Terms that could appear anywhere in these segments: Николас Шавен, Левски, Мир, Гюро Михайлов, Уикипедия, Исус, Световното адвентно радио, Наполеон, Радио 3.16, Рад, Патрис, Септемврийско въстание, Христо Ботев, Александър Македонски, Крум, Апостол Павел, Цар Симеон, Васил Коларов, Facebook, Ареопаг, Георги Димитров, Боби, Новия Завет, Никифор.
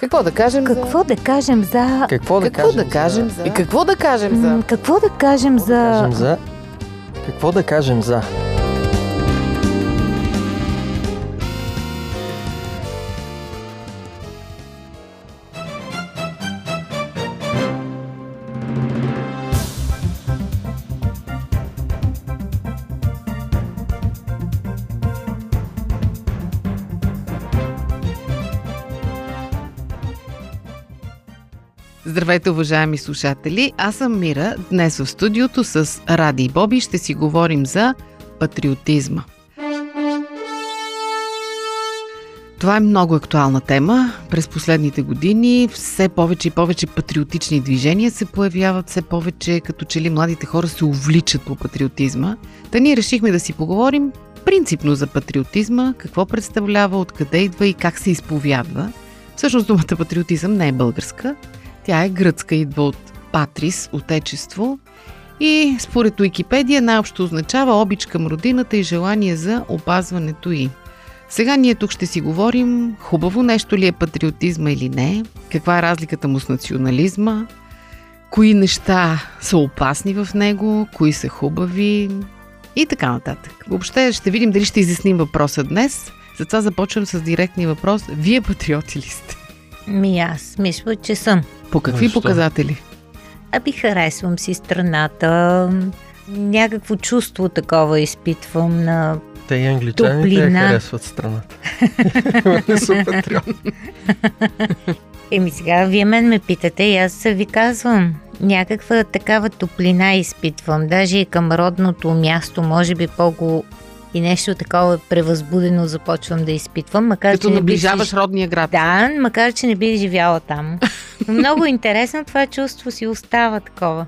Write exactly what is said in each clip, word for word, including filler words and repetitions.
Какво да кажем какво за... Какво да кажем за... Какво да, какво да кажем за... И какво да кажем за... М- какво да кажем какво за... Кажем за... Какво да кажем за... Здравейте, уважаеми слушатели! Аз съм Мира. Днес в студиото с Ради и Боби ще си говорим за патриотизма. Това е много актуална тема. През последните години все повече и повече патриотични движения се появяват, все повече като че ли младите хора се увличат по патриотизма. Та ние решихме да си поговорим принципно за патриотизма, какво представлява, откъде идва и как се изповядва. Всъщност думата патриотизъм не е българска. Тя е гръцка, идва от Патрис, отечество, и според Уикипедия най-общо означава обич към родината и желание за опазването ѝ. Сега ние тук ще си говорим хубаво нещо ли е патриотизма или не, каква е разликата му с национализма, кои неща са опасни в него, кои са хубави и така нататък. Въобще ще видим дали ще изясним въпроса днес, затова започвам с директния въпрос. Вие патриоти ли сте? Ми аз мисля, че съм. По какви Защо? показатели? Аби харесвам си страната, някакво чувство такова изпитвам на топлина. Те и англичаните харесват страната. Не са патриоти. Еми сега, вие мен ме питате и аз ви казвам. Някаква такава топлина изпитвам. Даже и към родното място, може би по-го... И нещо такова превъзбудено започвам да изпитвам. Макар, като че наближаваш би... родния град. Да, макар че не бих живяла там. Но много интересно, това чувство си остава такова.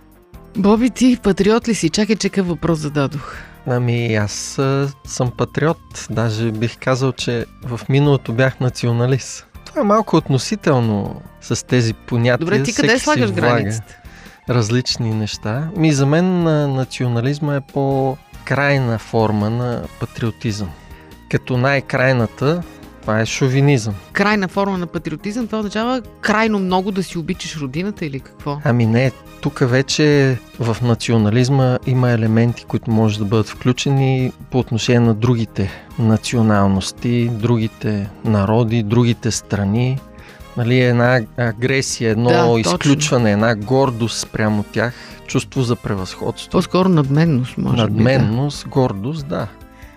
Боби, ти патриот ли си? Чакай, чакай, въпрос зададох. Ами аз а, съм патриот. Даже бих казал, че в миналото бях националист. Това е малко относително с тези понятия. Добре, ти къде слагаш границите? Различни неща. Ми за мен национализма е по... крайна форма на патриотизъм. Като най-крайната, това е шовинизъм. Крайна форма на патриотизъм, това означава крайно много да си обичаш родината или какво? Ами не, тук вече в национализма има елементи, които може да бъдат включени по отношение на другите националности, другите народи, другите страни. Нали, една агресия, едно да, изключване, точно. Една гордост спрямо тях, чувство за превъзходство. По-скоро надменност, може надменност, би. Надменност, да. Гордост, да.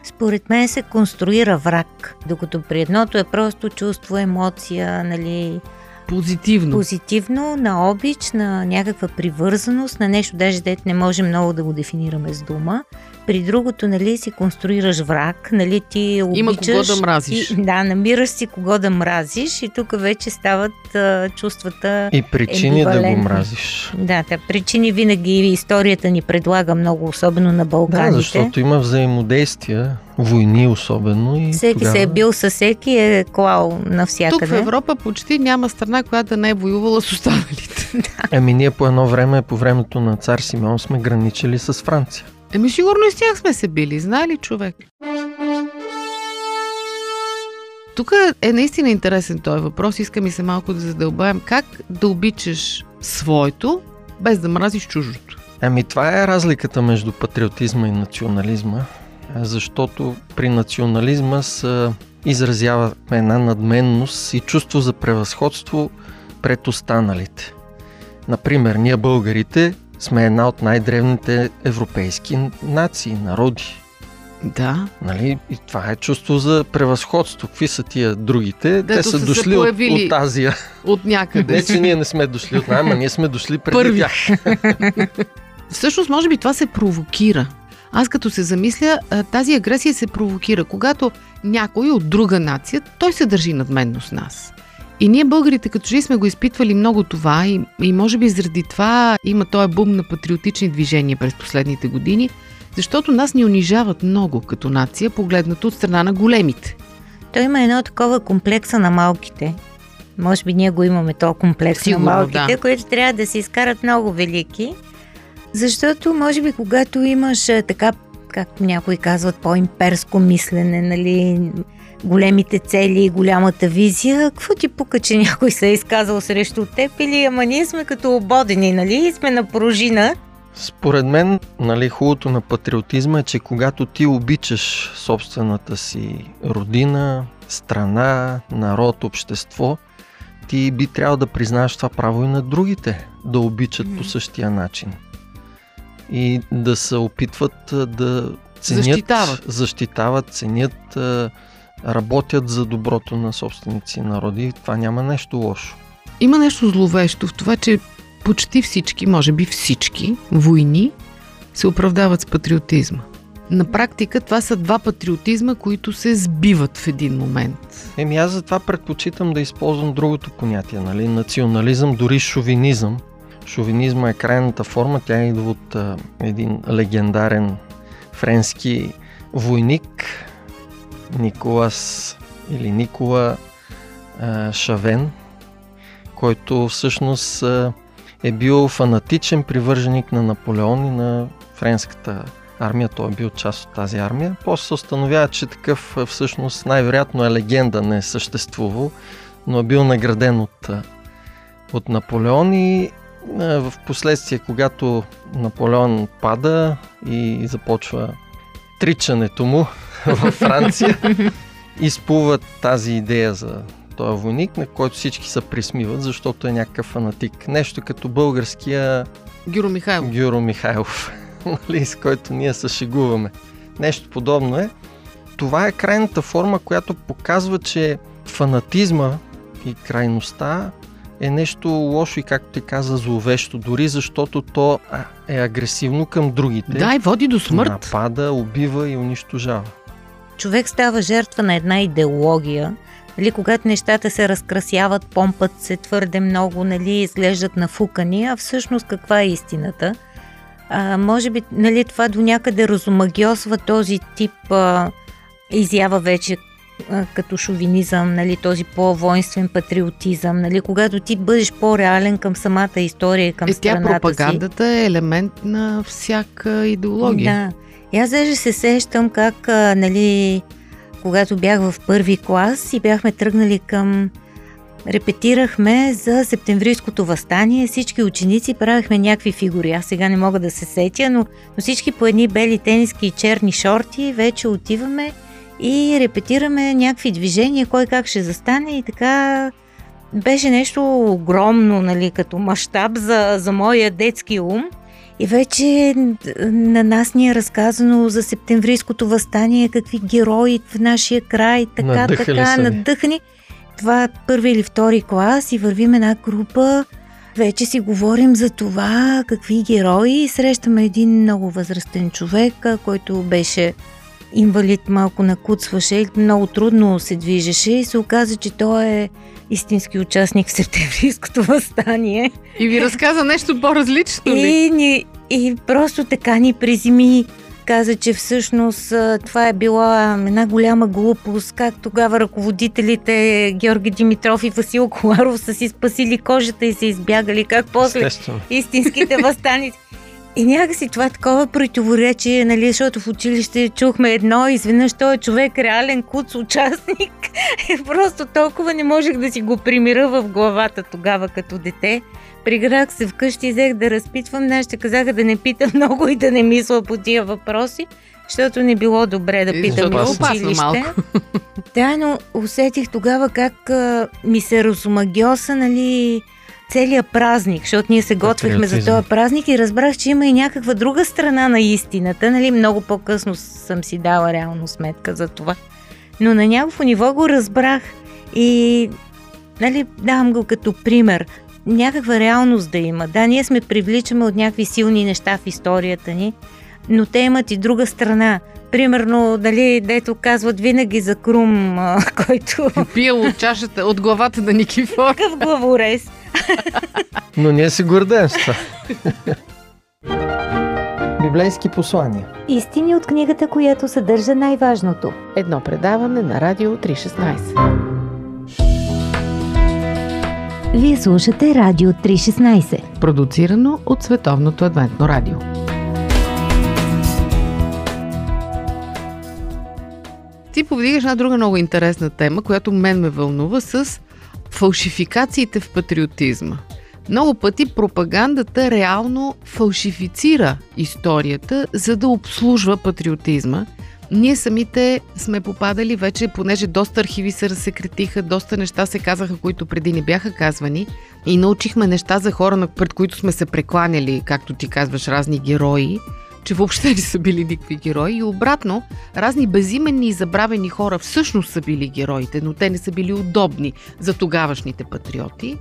Според мен се конструира враг, докато при едното е просто чувство, емоция, нали... Позитивно. Позитивно, на обич, на някаква привързаност, на нещо, даже дете не може много да го дефинираме с дума. При другото, нали, си конструираш враг, нали, ти обичаш... Има кого да мразиш. И, да, намираш си кого да мразиш и тук вече стават а, чувствата и причини да го мразиш. Да, да, причини винаги историята ни предлага много, особено на Балканите. Да, защото има взаимодействия, войни особено. И всеки тогава... се е бил със всеки, е клал навсякъде. Тук в Европа почти няма страна, която не е воювала с останалите. Еми ние по едно време, по времето на цар Симеон, сме граничили с Франция. Еми сигурно и с тях сме се били, знае ли човек? Тук е наистина интересен този въпрос, иска ми се малко да задълбаем. Как да обичаш своето, без да мразиш чужото? Ами това е разликата между патриотизма и национализма, защото при национализма се изразява една надменност и чувство за превъзходство пред останалите. Например, ние българите сме една от най-древните европейски нации, народи. Да. Нали? И това е чувство за превъзходство. Какви са тия другите? Дето Те са, са дошли от, от Азия. От някъде. Не, че ние не сме дошли от най-ма, ние сме дошли преди Първи. тях. Всъщност, може би това се провокира. Аз като се замисля, тази агресия се провокира. Когато някой от друга нация, той се държи надменно с нас. И ние българите като че сме го изпитвали много това и, и може би заради това има този бум на патриотични движения през последните години, защото нас ни унижават много като нация, погледнато от страна на големите. Той има едно такова комплекса на малките. Може би ние го имаме този комплекс Сигурно, на малките, да. Които трябва да се изкарат много велики, защото може би когато имаш така, както някои казват, по-имперско мислене, нали... големите цели и голямата визия, какво ти пука, че някой се е изказал срещу теб или ама ние сме като ободени, нали? И сме на пружина. Според мен, нали, хубавото на патриотизма е, че когато ти обичаш собствената си родина, страна, народ, общество, ти би трябвало да признаеш това право и на другите да обичат mm. по същия начин. И да се опитват да ценят, защитават, защитават ценят, работят за доброто на собствените си народи. Това няма нещо лошо. Има нещо зловещо в това, че почти всички, може би всички войни се оправдават с патриотизма. На практика това са два патриотизма, които се сбиват в един момент. Еми аз затова предпочитам да използвам другото понятие, нали? Национализъм, дори шовинизъм. Шовинизма е крайната форма, тя идва от а, един легендарен френски войник, Николас или Никола а, Шавен, който всъщност а, е бил фанатичен привърженик на Наполеон и на френската армия. Той е бил част от тази армия. После се установява, че такъв всъщност най-вероятно е легенда, не е съществувал, но е бил награден от, от Наполеон и в последствие, когато Наполеон пада и започва тричането му във Франция, изплува тази идея за този войник, на който всички се присмиват, защото е някакъв фанатик. Нещо като българския Гюро Михайлов, Гюро Михайлов нали, с който ние се шегуваме. Нещо подобно е. Това е крайната форма, която показва, че фанатизма и крайността е нещо лошо и, както ти каза, зловещо, дори защото то е агресивно към другите. Да, и води до смърт. Напада, убива и унищожава. Човек става жертва на една идеология, нали, когато нещата се разкрасяват, помпат се твърде много, нали, изглеждат нафукани, а всъщност каква е истината? А, може би, нали, това до някъде разумагиосва този тип а, изява вече, като шовинизъм, нали, този по-воинствен патриотизъм, нали, когато ти бъдеш по-реален към самата история и към е, страната си. Тя пропагандата е елемент на всяка идеология. Да. И аз даже се сещам как, нали, когато бях в първи клас и бяхме тръгнали към... Репетирахме за септемврийското въстание, всички ученици правихме някакви фигури. Аз сега не мога да се сетя, но, но всички по едни бели тениски и черни шорти вече отиваме и репетираме някакви движения, кой как ще застане и така. Беше нещо огромно, нали, като мащаб за, за моя детски ум. И вече на нас ни е разказано за септемврийското въстание, какви герои в нашия край, така, надъхали така, надъхани. Това първи или втори клас и вървим една група. Вече си говорим за това, какви герои. Срещаме един много възрастен човек, който беше... инвалид, малко накуцваше, много трудно се движеше и се оказа, че той е истински участник в септемврийското въстание. И ви разказа нещо по-различно ли? И, ни, и просто така ни приземи. Каза, че всъщност това е била една голяма глупост, как тогава ръководителите Георги Димитров и Васил Коларов са си спасили кожата и се избягали, как после Естествено. истинските въстаници. И някакси това такова противоречие, нали, защото в училище чухме едно, изведнъж той е човек, реален куц, участник. Просто толкова не можех да си го примира в главата тогава като дете. Приграх се вкъщи и взех да разпитвам. Нашите казаха да не питам много и да не мисля по тия въпроси, защото не било добре да питам в училище. Да, но усетих тогава как а, ми се разумагиоса, нали... целият празник, защото ние се готвихме за този празник и разбрах, че има и някаква друга страна на истината. Нали? Много по-късно съм си дала реално сметка за това. Но на някакво ниво го разбрах и, нали, давам го като пример. Някаква реалност да има. Да, ние сме привличаме от някакви силни неща в историята ни, но те имат и друга страна. Примерно, дали, дето казват винаги за Крум, а, който... пиел от чашата, от главата на Никифор. Какъв главорез. Но ние се гордеем с това. Библейски послания. Истини от книгата, която съдържа най-важното. Едно предаване на Радио три шестнайсет. Вие слушате Радио три шестнайсет. Продуцирано от Световното адвентно радио. Ти повдигаш една друга много интересна тема, която мен ме вълнува, с фалшификациите в патриотизма. Много пъти пропагандата реално фалшифицира историята, за да обслужва патриотизма. Ние самите сме попадали вече, понеже доста архиви се разсекретиха, доста неща се казаха, които преди не бяха казвани, и научихме неща за хора, пред които сме се прекланяли, както ти казваш, разни герои, че въобще не са били никакви герои, и обратно, разни безименни и забравени хора всъщност са били героите, но те не са били удобни за тогавашните патриоти.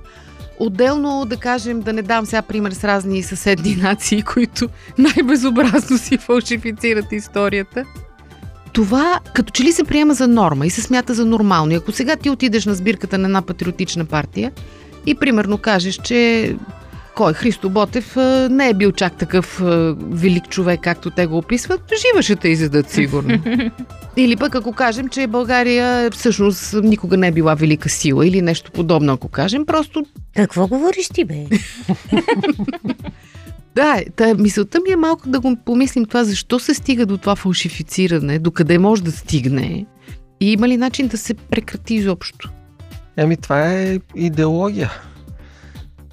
Отделно, да кажем, да не дам сега пример с разни съседни нации, които най-безобразно си фалшифицират историята. Това като че ли се приема за норма и се смята за нормално. И ако сега ти отидеш на сбирката на една патриотична партия и примерно кажеш, че кой, Христо Ботев не е бил чак такъв велик човек, както те го описват, жива ще те изядат сигурно. Или пък ако кажем, че България всъщност никога не е била велика сила или нещо подобно, ако кажем, просто... Какво говориш ти, бе? Да, тая, мисълта ми е малко да го помислим това, защо се стига до това фалшифициране, докъде може да стигне и има ли начин да се прекрати изобщо? Ами това е идеология.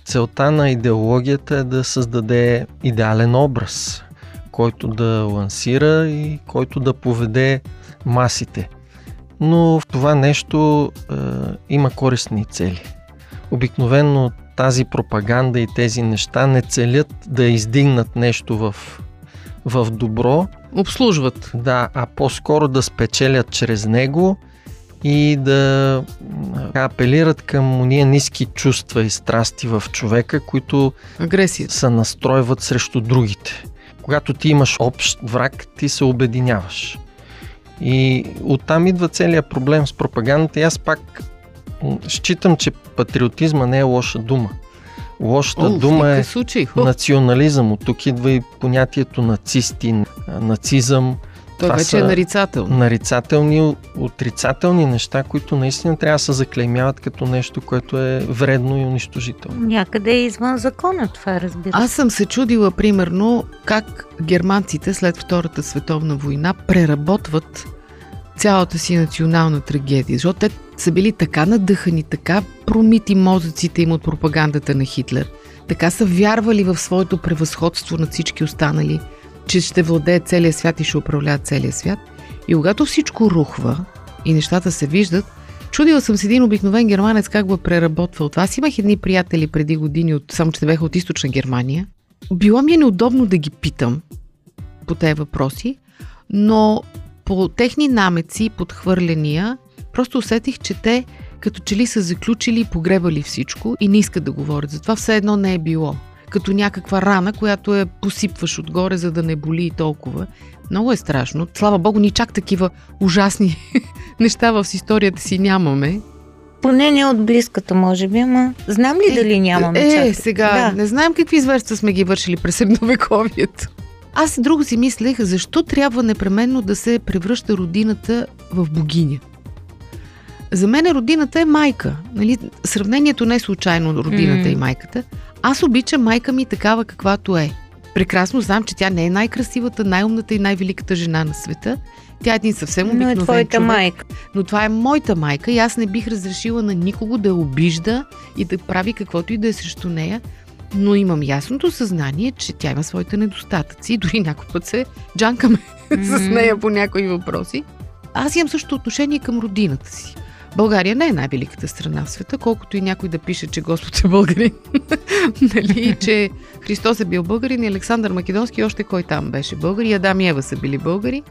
Целта на идеологията е да създаде идеален образ, който да лансира и който да поведе масите. Но в това нещо е, има корисни цели. Обикновено тази пропаганда и тези неща не целят да издигнат нещо в, в добро. Обслужват. Да, а по-скоро да спечелят чрез него и да апелират към уния ниски чувства и страсти в човека, които агресията се настройват срещу другите. Когато ти имаш общ враг, ти се обединяваш. И оттам идва целият проблем с пропагандата. И аз пак считам, че патриотизма не е лоша дума. Лошата О, дума е национализъм. От тук идва и понятието нацисти, нацизъм. Той това вече е нарицателно. Нарицателни, отрицателни неща, които наистина трябва да се заклеймяват като нещо, което е вредно и унищожително. Някъде е извън закона това, разбира се. Аз съм се чудила, примерно, как германците след Втората световна война преработват цялата си национална трагедия, защото те са били така надъхани, така промити мозъците им от пропагандата на Хитлер, така са вярвали в своето превъзходство над всички останали, че ще владее целия свят и ще управлява целия свят. И когато всичко рухва и нещата се виждат, чудила съм с един обикновен германец как го е преработвал. Аз имах едни приятели преди години, от, само че те бяха от източна Германия. Било ми е неудобно да ги питам по тези въпроси, но по техни намеци и подхвърляния просто усетих, че те като че ли са заключили и погребали всичко и не искат да говорят. Затова все едно не е било. Като някаква рана, която я посипваш отгоре, за да не боли и толкова. Много е страшно. Слава Богу, ни чак такива ужасни неща в историята си нямаме. Поне не от близката, може би, ама знам ли е, дали нямаме е, чак? Е, сега, да. Не знаем какви зверства сме ги вършили през едновековието. Аз друго си мислех, защо трябва непременно да се превръща родината в богиня. За мен родината е майка. Нали? Сравнението не е случайно, родината mm. и майката. Аз обичам майка ми такава, каквато е. Прекрасно знам, че тя не е най-красивата, най-умната и най-великата жена на света. Тя е един съвсем обикновен човек. Но е твоята майка. Но това е моята майка и аз не бих разрешила на никого да я обижда и да прави каквото и да е срещу нея. Но имам ясното съзнание, че тя има своите недостатъци. Дори някой път се джанкаме mm-hmm. с нея по някои въпроси. Аз имам също отношение към родината си. България не е най-великата страна в света, колкото и някой да пише, че Господ е българин. Нали? Че Христос е бил българин, Александър Македонски и още кой там беше българи, Адам и Ева са били българи.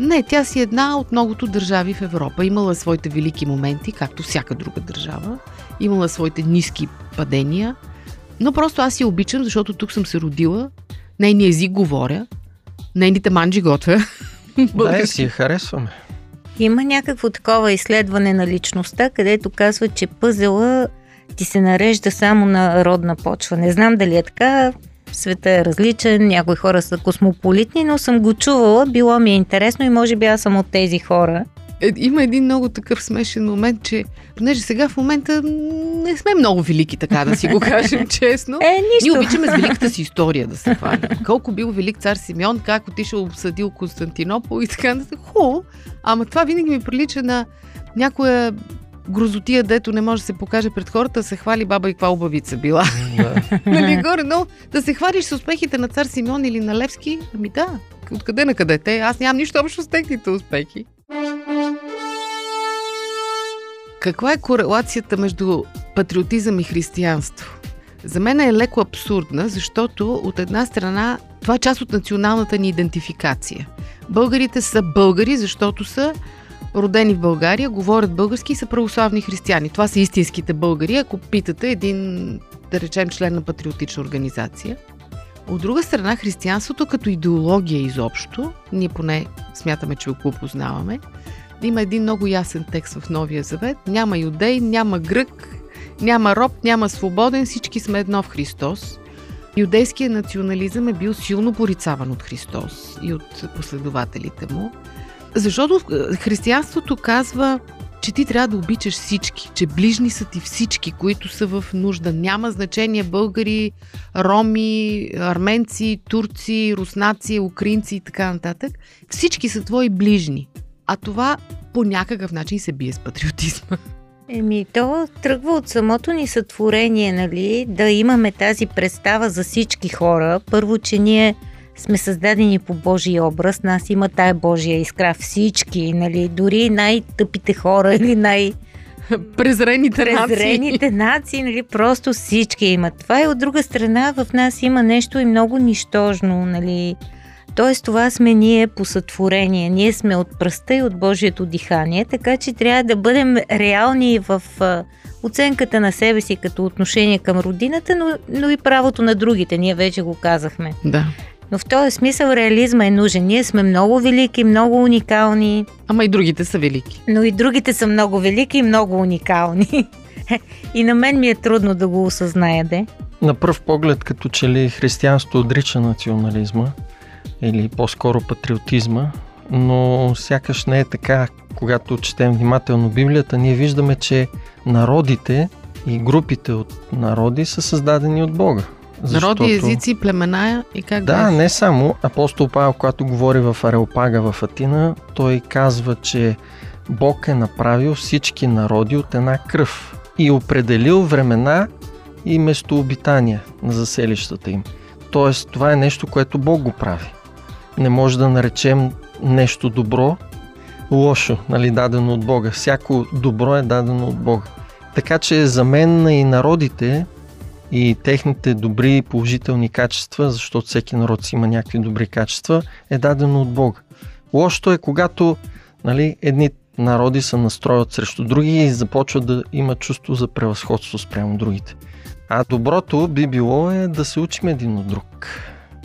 Не, тя си една от многото държави в Европа. Имала своите велики моменти, както всяка друга държава. Имала своите ниски падения. Но просто аз я обичам, защото тук съм се родила, нейния език говоря, нейните манджи готвя. Да, си я харесваме. Има някакво такова изследване на личността, където казва, че пъзела ти се нарежда само на родна почва. Не знам дали е така, света е различен, някои хора са космополитни, но съм го чувала, било ми е интересно и може би аз съм от тези хора. Има един много такъв смешен момент, че понеже сега в момента не сме много велики, така да си го кажем честно. Е, нищо. Ние обичаме с великата си история да се хвалим. Колко бил велик цар Симеон, как отишъл, обсъдил Константинопол и така нататък. Хубаво, ама това винаги ми прилича на някоя грозотия, дето не може да се покаже пред хората, се хвали баба и каква убавица била. Нали, горе, но да се хвалиш с успехите на цар Симеон или на Левски, ами да, откъде на къде те, аз нямам нищо общо с техните успехи. Каква е корелацията между патриотизъм и християнство? За мен е леко абсурдна, защото от една страна това е част от националната ни идентификация. Българите са българи, защото са родени в България, говорят български и са православни християни. Това са истинските българи, ако питате един, да речем, член на патриотична организация. От друга страна, християнството като идеология изобщо, ние поне смятаме, че го познаваме, има един много ясен текст в Новия Завет. Няма юдей, няма грък, няма роб, няма свободен, всички сме едно в Христос. Юдейският национализъм е бил силно порицаван от Христос и от последователите му. Защото християнството казва, че ти трябва да обичаш всички, че ближни са ти всички, които са в нужда. Няма значение българи, роми, арменци, турци, руснаци, украинци и така нататък. Всички са твои ближни. А това по някакъв начин се бие с патриотизма. Еми, то тръгва от самото ни сътворение, нали, да имаме тази представа за всички хора. Първо, че ние сме създадени по Божия образ, нас има тая Божия искра, всички, нали, дори най-тъпите хора или най- презрените нации. Презрените нации, нали, просто всички имат. Това и от друга страна в нас има нещо и много нищожно, нали. Тоест това сме ние по сътворение, ние сме от пръста и от Божието дихание, така че трябва да бъдем реални в оценката на себе си като отношение към родината, но, но и правото на другите, ние вече го казахме. Да. Но в този смисъл реализма е нужен. Ние сме много велики, много уникални. Ама и другите са велики. Но и другите са много велики и много уникални. И на мен ми е трудно да го осъзная, де. На пръв поглед, като че ли християнството отрича национализма, или по-скоро патриотизма, но сякаш не е така. Когато четем внимателно Библията, ние виждаме, че народите и групите от народи са създадени от Бога. Защото... Народи, езици, племена и как да... Да, не само. Апостол Павел, когато говори в Ареопага в Атина, той казва, че Бог е направил всички народи от една кръв и определил времена и местообитания на заселищата им. Тоест, това е нещо, което Бог го прави. Не може да наречем нещо добро лошо, нали, дадено от Бога. Всяко добро е дадено от Бога. Така че за мен и народите и техните добри и положителни качества, защото всеки народ си има някакви добри качества, е дадено от Бога. Лошото е, когато, нали, едни народи се настроят срещу други и започват да имат чувство за превъзходство спрямо другите. А доброто би било е да се учим един от друг.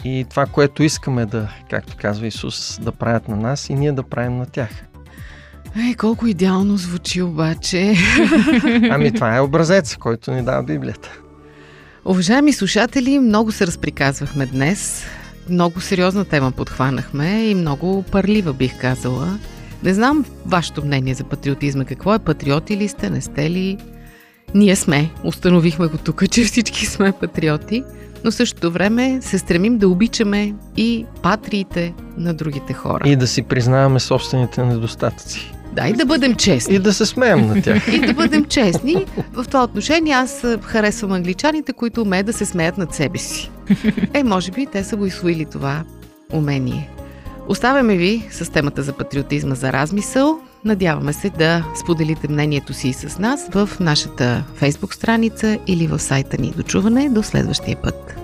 И това, което искаме да, както казва Исус, да правят на нас и ние да правим на тях. Ей, колко идеално звучи обаче. Ами това е образец, който ни дава Библията. Уважаеми слушатели, много се разприказвахме днес. Много сериозна тема подхванахме и много парлива, бих казала. Не знам вашето мнение за патриотизма. Какво е? Патриоти ли сте? Не сте ли? Ние сме. Установихме го тук, че всички сме патриоти, но в същото време се стремим да обичаме и патриите на другите хора. И да си признаваме собствените недостатъци. Да, и да бъдем честни. И да се смеем на тях. И да бъдем честни. В това отношение аз харесвам англичаните, които умеят да се смеят над себе си. Е, може би те са го изслоили това умение. Оставяме ви с темата за патриотизма за размисъл. Надяваме се да споделите мнението си и с нас в нашата Facebook страница или в сайта ни. Дочуване до следващия път.